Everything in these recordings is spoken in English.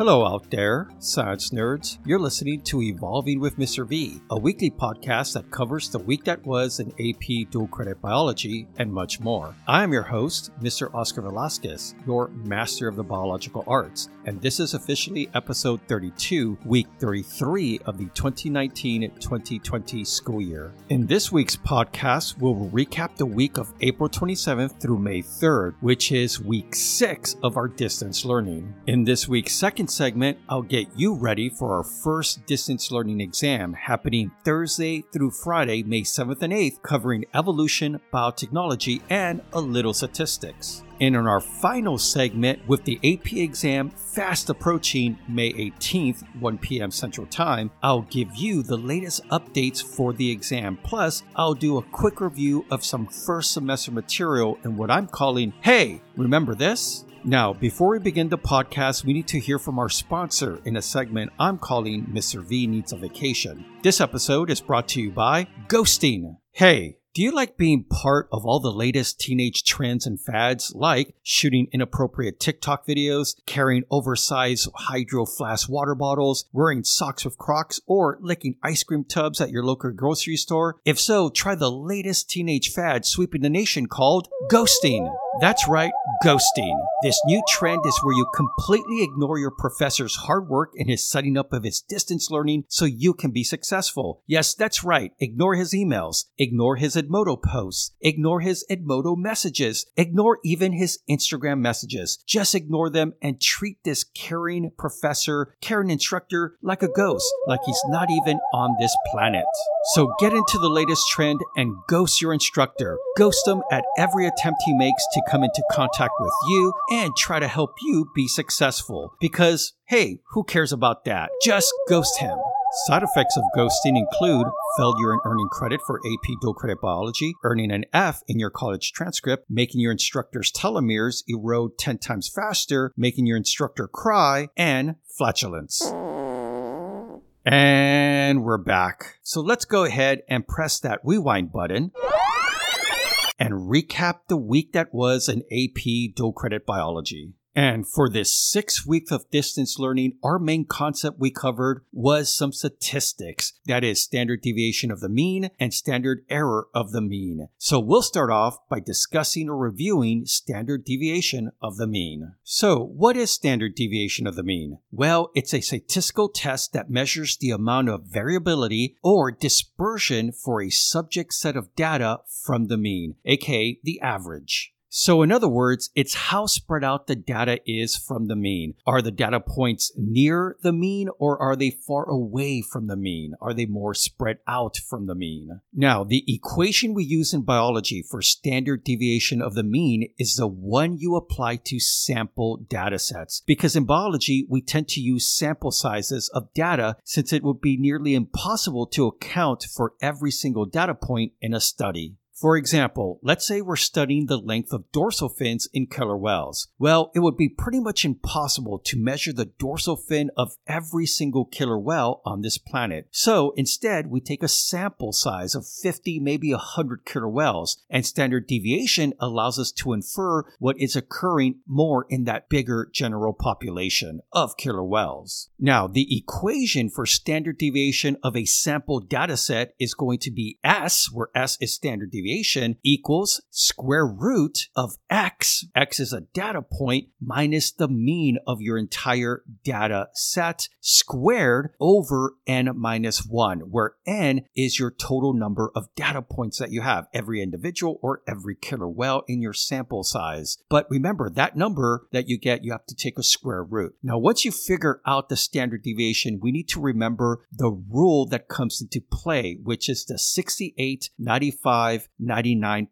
Hello out there, science nerds. You're listening to Evolving with Mr. V, a weekly podcast that covers the week that was in AP dual credit biology and much more. I am your host, Mr. Oscar Velasquez, your master of the biological arts, and this is officially episode 32, week 33 of the 2019-2020 school year. In this week's podcast, we'll recap the week of April 27th through May 3rd, which is week 6 of our distance learning. In this week's second segment, I'll get you ready for our first distance learning exam happening Thursday through Friday, May 7th and 8th, covering evolution, biotechnology, and a little statistics. And in our final segment, with the AP exam fast approaching May 18th, 1 p.m. Central Time, I'll give you the latest updates for the exam. Plus, I'll do a quick review of some first semester material and what I'm calling, Hey, Remember This? Now, before we begin the podcast, we need to hear from our sponsor in a segment I'm calling Mr. V Needs a Vacation. This episode is brought to you by Ghosting. Hey, do you like being part of all the latest teenage trends and fads like shooting inappropriate TikTok videos, carrying oversized Hydro Flask water bottles, wearing socks with Crocs, or licking ice cream tubs at your local grocery store? If so, try the latest teenage fad sweeping the nation called ghosting. That's right, ghosting. This new trend is where you completely ignore your professor's hard work and his setting up of his distance learning so you can be successful. Yes, that's right. Ignore his emails. Ignore his Edmodo posts. Ignore his Edmodo messages. Ignore even his Instagram messages. Just ignore them and treat this caring professor, caring instructor like a ghost, like he's not even on this planet. So get into the latest trend and ghost your instructor. Ghost him at every attempt he makes to come into contact with you and try to help you be successful. Because, hey, who cares about that? Just ghost him. Side effects of ghosting include failure in earning credit for AP dual credit biology, earning an F in your college transcript, making your instructor's telomeres erode 10 times faster, making your instructor cry, and flatulence. And we're back. So let's go ahead and press that rewind button and recap the week that was in AP dual credit biology. And for this 6 weeks of distance learning, our main concept we covered was some statistics, that is standard deviation of the mean and standard error of the mean. So we'll start off by discussing or reviewing standard deviation of the mean. So what is standard deviation of the mean? Well, it's a statistical test that measures the amount of variability or dispersion for a subject set of data from the mean, aka the average. So in other words, it's how spread out the data is from the mean. Are the data points near the mean or are they far away from the mean? Are they more spread out from the mean? Now, the equation we use in biology for standard deviation of the mean is the one you apply to sample data sets. Because in biology, we tend to use sample sizes of data since it would be nearly impossible to account for every single data point in a study. For example, let's say we're studying the length of dorsal fins in killer whales. Well, it would be pretty much impossible to measure the dorsal fin of every single killer whale on this planet. So instead, we take a sample size of 50, maybe 100 killer whales, and standard deviation allows us to infer what is occurring more in that bigger general population of killer whales. Now, the equation for standard deviation of a sample data set is going to be S, where S is standard deviation, equals square root of x. X is a data point minus the mean of your entire data set squared over n minus 1, where n is your total number of data points that you have, every individual or every killer whale in your sample size. But remember, that number that you get, you have to take a square root. Now, once you figure out the standard deviation, we need to remember the rule that comes into play, which is the 68, 95, 99%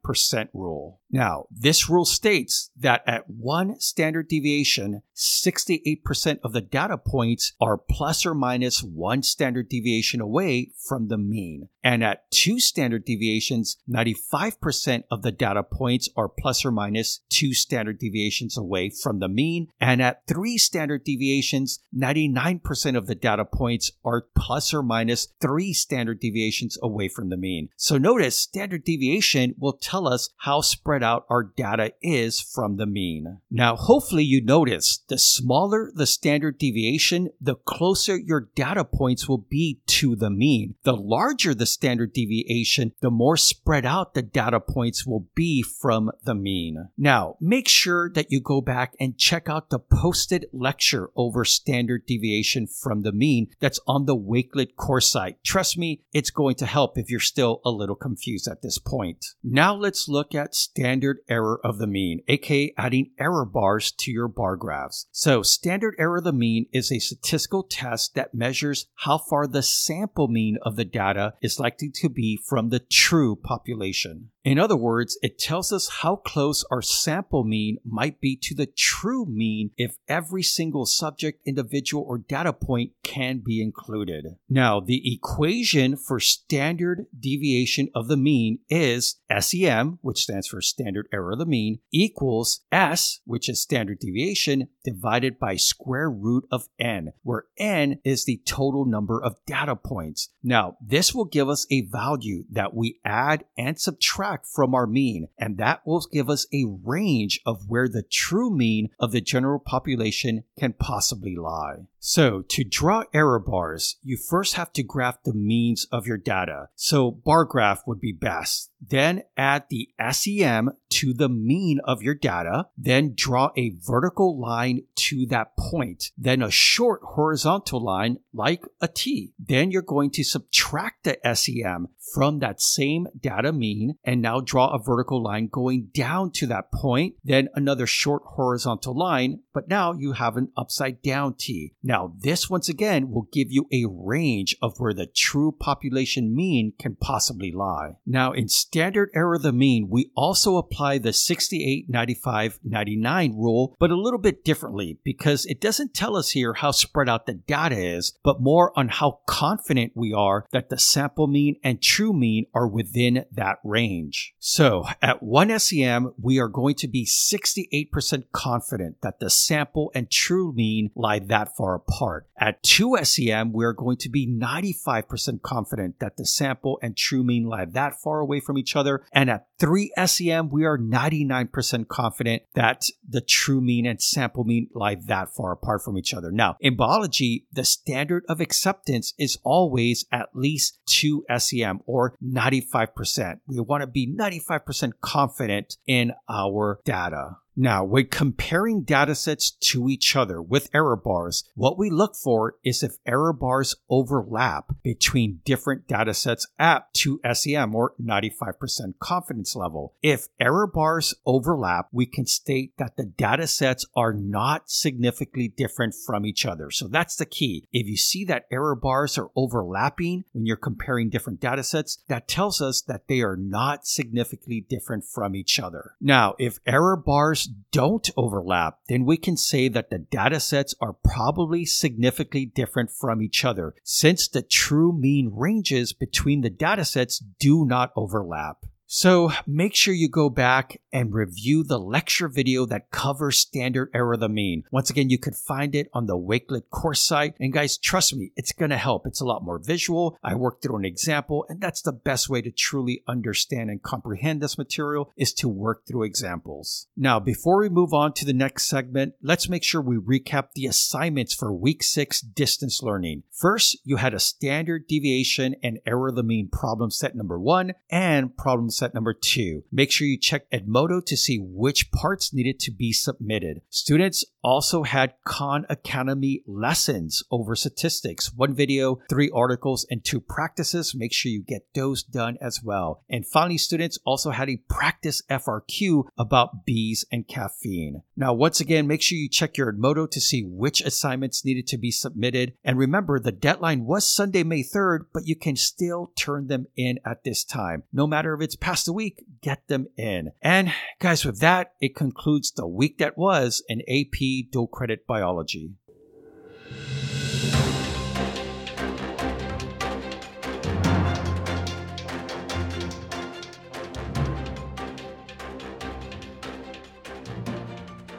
rule. Now, this rule states that at one standard deviation, 68% of the data points are plus or minus one standard deviation away from the mean. And at two standard deviations, 95% of the data points are plus or minus two standard deviations away from the mean. And at three standard deviations, 99% of the data points are plus or minus three standard deviations away from the mean. So notice standard deviation will tell us how spread spread out our data is from the mean. Now, hopefully you notice the smaller the standard deviation, the closer your data points will be to the mean. The larger the standard deviation, the more spread out the data points will be from the mean. Now, make sure that you go back and check out the posted lecture over standard deviation from the mean that's on the Wakelet course site. Trust me, it's going to help if you're still a little confused at this point. Now let's look at standard error of the mean, aka adding error bars to your bar graphs. So standard error of the mean is a statistical test that measures how far the sample mean of the data is likely to be from the true population. In other words, it tells us how close our sample mean might be to the true mean if every single subject, individual, or data point can be included. Now, the equation for standard deviation of the mean is SEM, which stands for standard error of the mean, equals S, which is standard deviation, divided by square root of N, where N is the total number of data points. Now, this will give us a value that we add and subtract from our mean, and that will give us a range of where the true mean of the general population can possibly lie. So to draw error bars, you first have to graph the means of your data. So bar graph would be best. Then add the SEM to the mean of your data. Then draw a vertical line to that point. Then a short horizontal line like a T. Then you're going to subtract the SEM from that same data mean and now draw a vertical line going down to that point. Then another short horizontal line, but now you have an upside down T. Now, this once again will give you a range of where the true population mean can possibly lie. Now, in standard error of the mean, we also apply the 68, 95, 99 rule, but a little bit differently because it doesn't tell us here how spread out the data is, but more on how confident we are that the sample mean and true mean are within that range. So, at 1 SEM, we are going to be 68% confident that the sample and true mean lie that far apart. At 2 SEM, we're going to be 95% confident that the sample and true mean lie that far away from each other. And at 3 SEM, we are 99% confident that the true mean and sample mean lie that far apart from each other. Now, in biology, the standard of acceptance is always at least 2 SEM or 95%. We want to be 95% confident in our data. Now, when comparing datasets to each other with error bars, what we look for is if error bars overlap between different datasets at 2SEM or 95% confidence level. If error bars overlap, we can state that the datasets are not significantly different from each other. So that's the key. If you see that error bars are overlapping when you're comparing different datasets, that tells us that they are not significantly different from each other. Now, if error bars don't overlap, then we can say that the data sets are probably significantly different from each other, since the true mean ranges between the data sets do not overlap. So make sure you go back and review the lecture video that covers standard error of the mean. Once again, you could find it on the Wakelet course site. And guys, trust me, it's going to help. It's a lot more visual. I worked through an example, and that's the best way to truly understand and comprehend this material is to work through examples. Now, before we move on to the next segment, let's make sure we recap the assignments for Week 6 distance learning. First, you had a standard deviation and error of the mean problem set number 1 and problem set number 2. Make sure you check Edmodo to see which parts needed to be submitted. Students also had Khan Academy lessons over statistics, 1 video, 3 articles, and 2 practices. Make sure you get those done as well. And finally, students also had a practice FRQ about bees and caffeine. Now, once again, make sure you check your Edmodo to see which assignments needed to be submitted. And remember, the deadline was Sunday, May 3rd, but you can still turn them in at this time. No matter if it's past the week, get them in. And guys, with that, it concludes the week that was in AP Dual Credit Biology.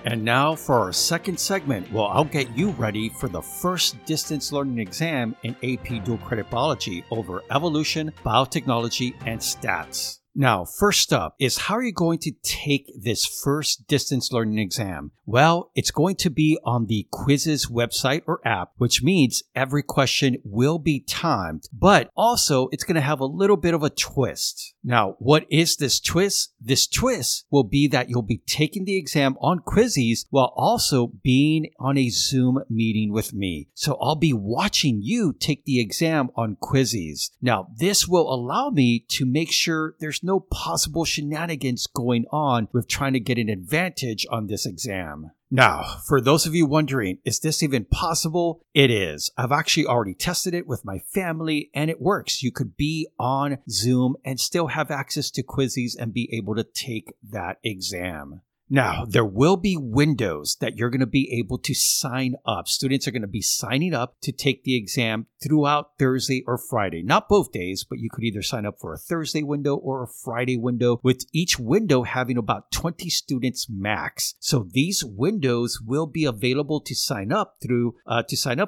And now for our second segment, well, I'll get you ready for the first distance learning exam in AP Dual Credit Biology over evolution, biotechnology, and stats. Now, first up is how are you going to take this first distance learning exam? Well, it's going to be on the quizzes website or app, which means every question will be timed, but also it's going to have a little bit of a twist. Now, what is this twist? This twist will be that you'll be taking the exam on Quizzes while also being on a Zoom meeting with me. So I'll be watching you take the exam on Quizzes. Now, this will allow me to make sure there's no possible shenanigans going on with trying to get an advantage on this exam. Now, for those of you wondering, is this even possible? It is. I've actually already tested it with my family and it works. You could be on Zoom and still have access to Quizzes and be able to take that exam. Now, there will be windows that you're going to be able to sign up. Students are going to be signing up to take the exam throughout Thursday or Friday. Not both days, but you could either sign up for a Thursday window or a Friday window, with each window having about 20 students max. So these windows will be available to sign up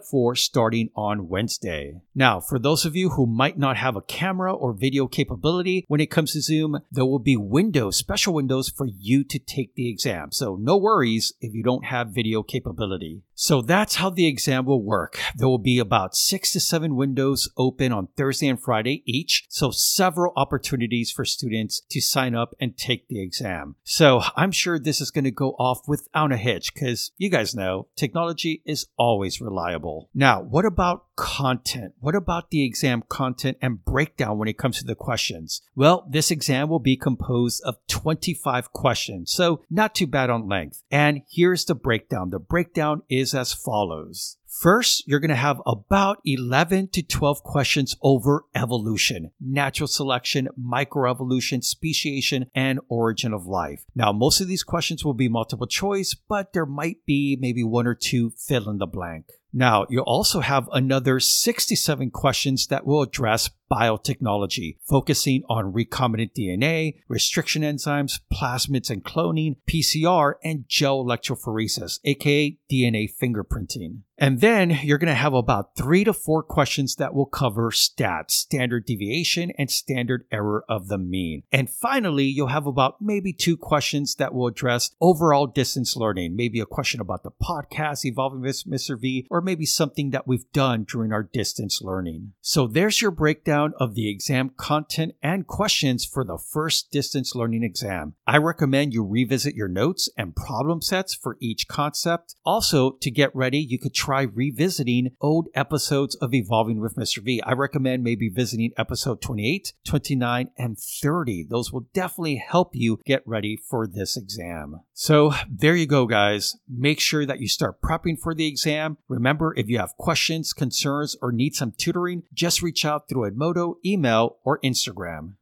for starting on Wednesday. Now, for those of you who might not have a camera or video capability when it comes to Zoom, there will be windows, special windows for you to take the exam. So no worries if you don't have video capability. So that's how the exam will work. There will be about 6 to 7 windows open on Thursday and Friday each. So several opportunities for students to sign up and take the exam. So I'm sure this is going to go off without a hitch because you guys know technology is always reliable. Now, what about content? What about the exam content and breakdown when it comes to the questions? Well, this exam will be composed of 25 questions, so not too bad on length. And here's the breakdown. The breakdown is as follows. First, you're going to have about 11 to 12 questions over evolution, natural selection, microevolution, speciation, and origin of life. Now, most of these questions will be multiple choice, but there might be maybe one or two fill in the blank. Now, you'll also have another 67 questions that will address biotechnology, focusing on recombinant DNA, restriction enzymes, plasmids and cloning, PCR, and gel electrophoresis, aka DNA fingerprinting. And then you're going to have about 3 to 4 questions that will cover stats, standard deviation, and standard error of the mean. And finally, you'll have about maybe 2 questions that will address overall distance learning, maybe a question about the podcast, Evolving with Mr. V, or maybe something that we've done during our distance learning. So there's your breakdown of the exam content and questions for the first distance learning exam. I recommend you revisit your notes and problem sets for each concept. Also, to get ready, you could try revisiting old episodes of Evolving with Mr. V. I recommend maybe visiting episode 28, 29, and 30. Those will definitely help you get ready for this exam. So there you go, guys. Make sure that you start prepping for the exam. Remember, if you have questions, concerns, or need some tutoring, just reach out through Edmodo, email, or Instagram.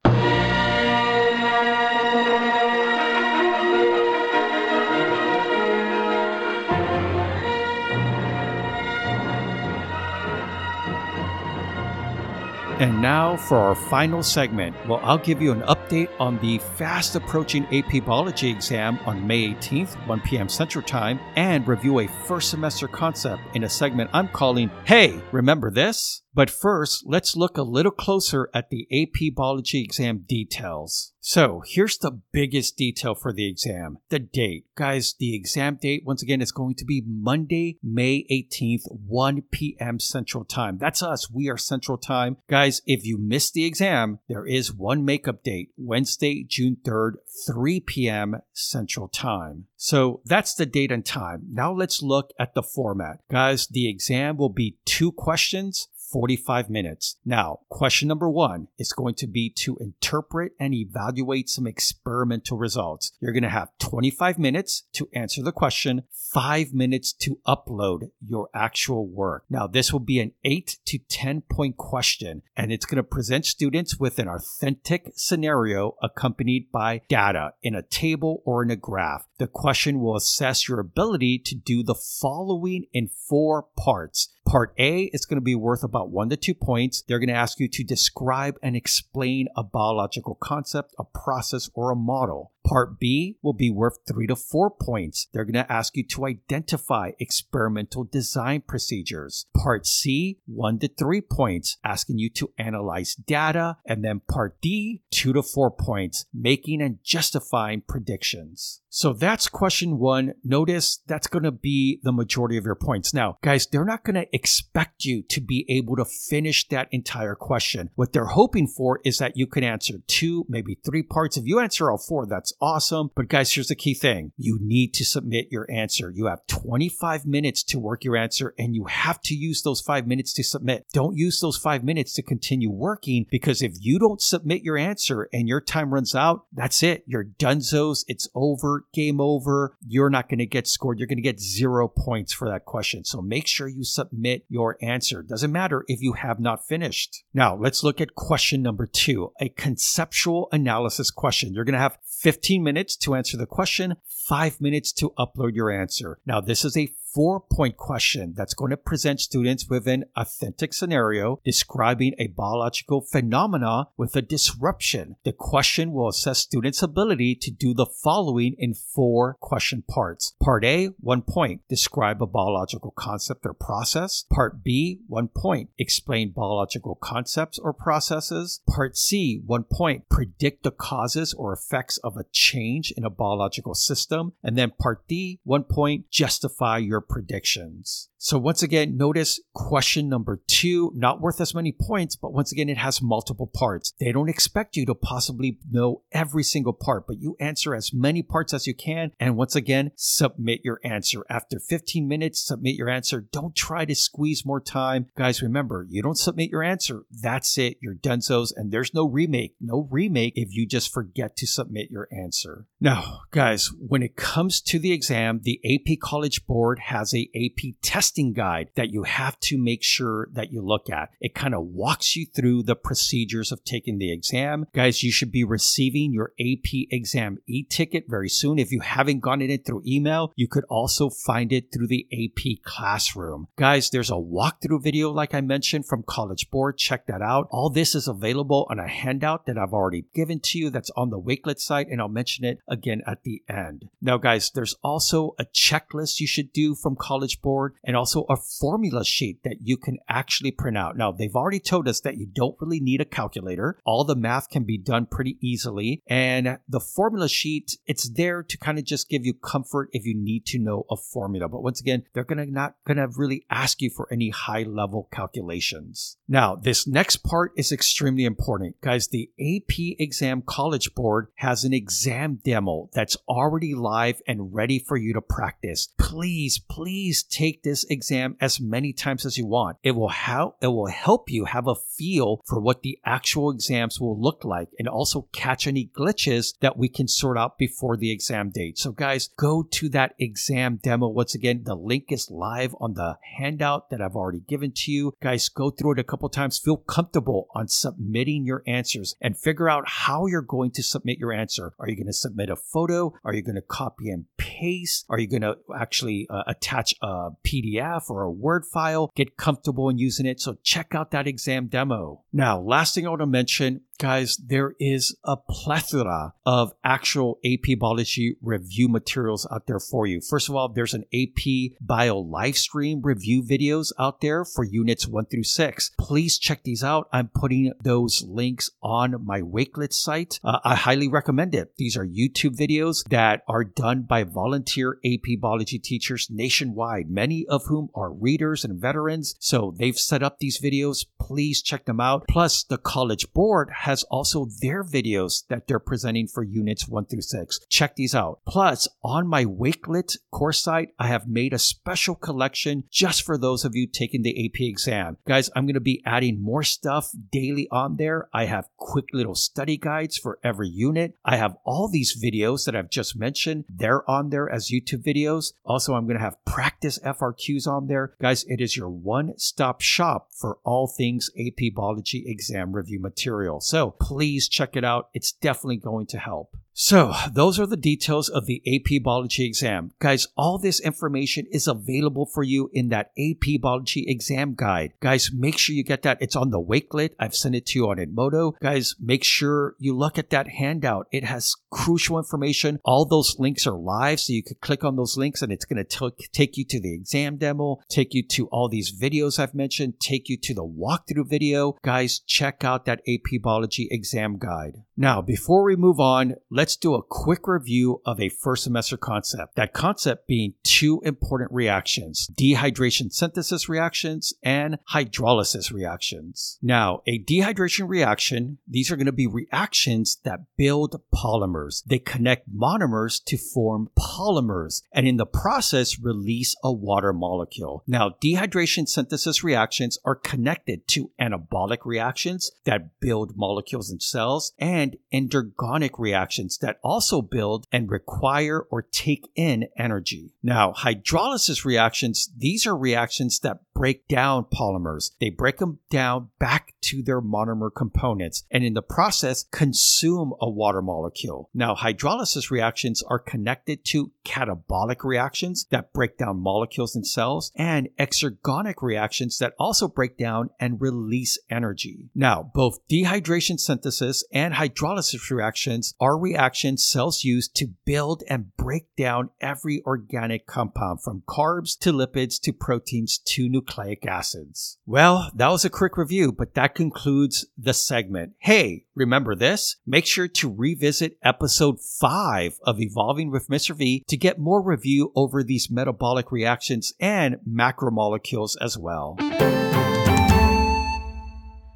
And now for our final segment. Well, I'll give you an update on the fast approaching AP Biology exam on May 18th, 1 p.m. Central Time, and review a first semester concept in a segment I'm calling, Hey, Remember This? But first, let's look a little closer at the AP Biology exam details. So here's the biggest detail for the exam, the date. Guys, the exam date, once again, is going to be Monday, May 18th, 1 p.m. Central Time. That's us. We are Central Time. Guys, if you missed the exam, there is one makeup date, Wednesday, June 3rd, 3 p.m. Central Time. So that's the date and time. Now let's look at the format. Guys, the exam will be 2 questions, 45 minutes. Now, question number 1 is going to be to interpret and evaluate some experimental results. You're going to have 25 minutes to answer the question, 5 minutes to upload your actual work. Now, this will be an 8 to 10 point question, and it's going to present students with an authentic scenario accompanied by data in a table or in a graph. The question will assess your ability to do the following in 4 parts. Part A is going to be worth about 1 to 2 points. They're going to ask you to describe and explain a biological concept, a process, or a model. Part B will be worth 3 to 4 points. They're going to ask you to identify experimental design procedures. Part C, 1 to 3 points, asking you to analyze data. And then Part D, 2 to 4 points, making and justifying predictions. So that's question one. Notice that's going to be the majority of your points. Now, guys, they're not going to expect you to be able to finish that entire question. What they're hoping for is that you can answer 2, maybe 3 parts. If you answer all 4, that's awesome. But guys, here's the key thing. You need to submit your answer. You have 25 minutes to work your answer, and you have to use those 5 minutes to submit. Don't use those 5 minutes to continue working, because if you don't submit your answer and your time runs out, that's it. You're donezo. It's over. Game over. You're not going to get scored. You're going to get 0 points for that question. So make sure you submit your answer. Doesn't matter if you have not finished. Now, let's look at question number 2, a conceptual analysis question. You're going to have 15 minutes to answer the question, 5 minutes to upload your answer. Now, this is a 4-point question that's going to present students with an authentic scenario describing a biological phenomena with a disruption. The question will assess students' ability to do the following in 4 question parts. Part A, 1 point, describe a biological concept or process. Part B, 1 point, explain biological concepts or processes. Part C, 1 point, predict the causes or effects of a change in a biological system. And then Part D, 1 point, justify your predictions. So once again, notice question number 2, not worth as many points, but once again, it has multiple parts. They don't expect you to possibly know every single part, but you answer as many parts as you can. And once again, submit your answer. After 15 minutes, submit your answer. Don't try to squeeze more time. Guys, remember, you don't submit your answer. That's it. You're donezos, and there's no remake. No remake if you just forget to submit your answer. Now, guys, when it comes to the exam, the AP College Board has a AP test guide that you have to make sure that you look at. It kind of walks you through the procedures of taking the exam. Guys, you should be receiving your AP exam e-ticket very soon. If you haven't gotten it through email, you could also find it through the AP Classroom. Guys, there's a walkthrough video, like I mentioned, from College Board. Check that out. All this is available on a handout that I've already given to you that's on the Wakelet site, and I'll mention it again at the end. Now, guys, there's also a checklist you should do from College Board, and also a formula sheet that you can actually print out. Now, they've already told us that you don't really need a calculator. All the math can be done pretty easily. And the formula sheet, it's there to kind of just give you comfort if you need to know a formula. But once again, they're not going to really ask you for any high-level calculations. Now, this next part is extremely important. Guys, the AP Exam College Board has an exam demo that's already live and ready for you to practice. Please, please take this exam as many times as you want. It will help you have a feel for what the actual exams will look like, and also catch any glitches that we can sort out before the exam date. So guys, go to that exam demo. Once again, the link is live on the handout that I've already given to you. Guys, go through it a couple times. Feel comfortable on submitting your answers and figure out how you're going to submit your answer. Are you going to submit a photo? Are you going to copy and paste? Are you going to actually attach a PDF or a Word file? Get comfortable in using it. So check out that exam demo. Now, last thing I want to mention, guys, there is a plethora of actual AP Biology review materials out there for you. First of all, there's an AP Bio live stream review videos out there for units 1 through 6. Please check these out. I'm putting those links on my Wakelet site. I highly recommend it. These are YouTube videos that are done by volunteer AP Biology teachers nationwide, many of whom are readers and veterans. So they've set up these videos. Please check them out. Plus, the College Board has also their videos that they're presenting for units 1 through 6. Check these out. Plus, on my Wakelet course site, I have made a special collection just for those of you taking the AP exam. Guys, I'm going to be adding more stuff daily on there. I have quick little study guides for every unit. I have all these videos that I've just mentioned. They're on there as YouTube videos. Also, I'm going to have practice FRQs on there. Guys, it is your one-stop shop for all things AP Biology exam review material. So please check it out. It's definitely going to help. So those are the details of the AP Biology exam. Guys, all this information is available for you in that AP Biology exam guide. Guys, make sure you get that. It's on the Wakelet. I've sent it to you on Edmodo. Guys, make sure you look at that handout. It has crucial information. All those links are live, so you can click on those links and it's going to take you to the exam demo, take you to all these videos I've mentioned, take you to the walkthrough video. Guys, check out that AP Biology exam guide. Now, before we move on, let's do a quick review of a first semester concept. That concept being two important reactions, dehydration synthesis reactions and hydrolysis reactions. Now, a dehydration reaction, these are going to be reactions that build polymers. They connect monomers to form polymers and in the process release a water molecule. Now, dehydration synthesis reactions are connected to anabolic reactions that build molecules in cells and endergonic reactions that also build and require or take in energy. Now, hydrolysis reactions, these are reactions that break down polymers. They break them down back to their monomer components and in the process consume a water molecule. Now, hydrolysis reactions are connected to catabolic reactions that break down molecules in cells and exergonic reactions that also break down and release energy. Now, both dehydration synthesis and hydrolysis reactions are reactions cells use to build and break down every organic compound from carbs to lipids to proteins to nucleic acids. Well, that was a quick review, but that concludes the segment. Hey, remember this? Make sure to revisit episode 5 of Evolving with Mr. V to get more review over these metabolic reactions and macromolecules as well.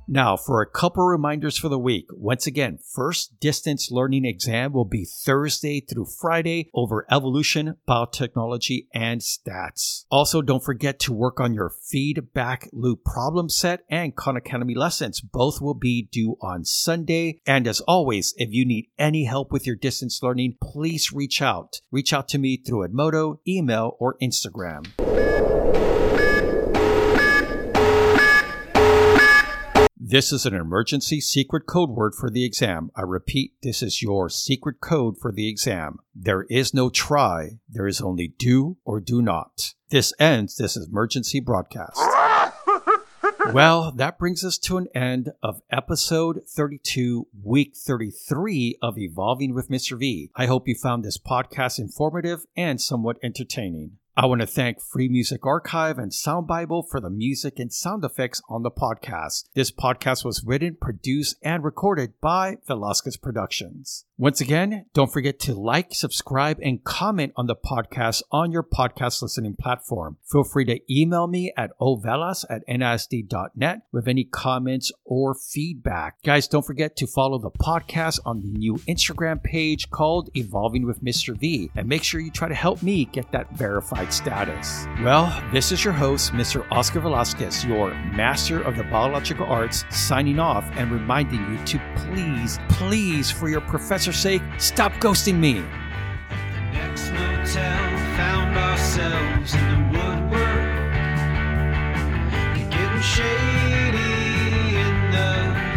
Now, for a couple reminders for the week. Once again, first distance learning exam will be Thursday through Friday over evolution, biotechnology, and stats. Also, don't forget to work on your feedback loop problem set and Khan Academy lessons. Both will be due on Sunday. And as always, if you need any help with your distance learning, please reach out. Reach out to me through Edmodo, email, or Instagram. This is an emergency secret code word for the exam. I repeat, this is your secret code for the exam. There is no try. There is only do or do not. This ends this emergency broadcast. Well, that brings us to an end of episode 32, week 33 of Evolving with Mr. V. I hope you found this podcast informative and somewhat entertaining. I want to thank Free Music Archive and Sound Bible for the music and sound effects on the podcast. This podcast was written, produced, and recorded by Velasquez Productions. Once again, don't forget to like, subscribe, and comment on the podcast on your podcast listening platform. Feel free to email me at ovelas@nisd.net with any comments or feedback. Guys, don't forget to follow the podcast on the new Instagram page called Evolving with Mr. V, and make sure you try to help me get that verified status. Well, this is your host, Mr. Oscar Velasquez, your master of the biological arts, signing off and reminding you to please, please, for your professor's sake, stop ghosting me. The next motel found ourselves in the woodwork. You're getting shady in the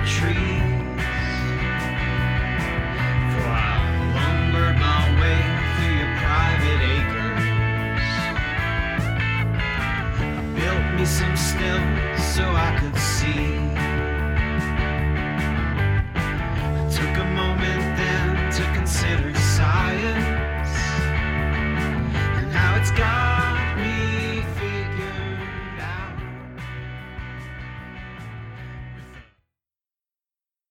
trees. For I lumbered my way through your private acres. I built me some stilts so I could see.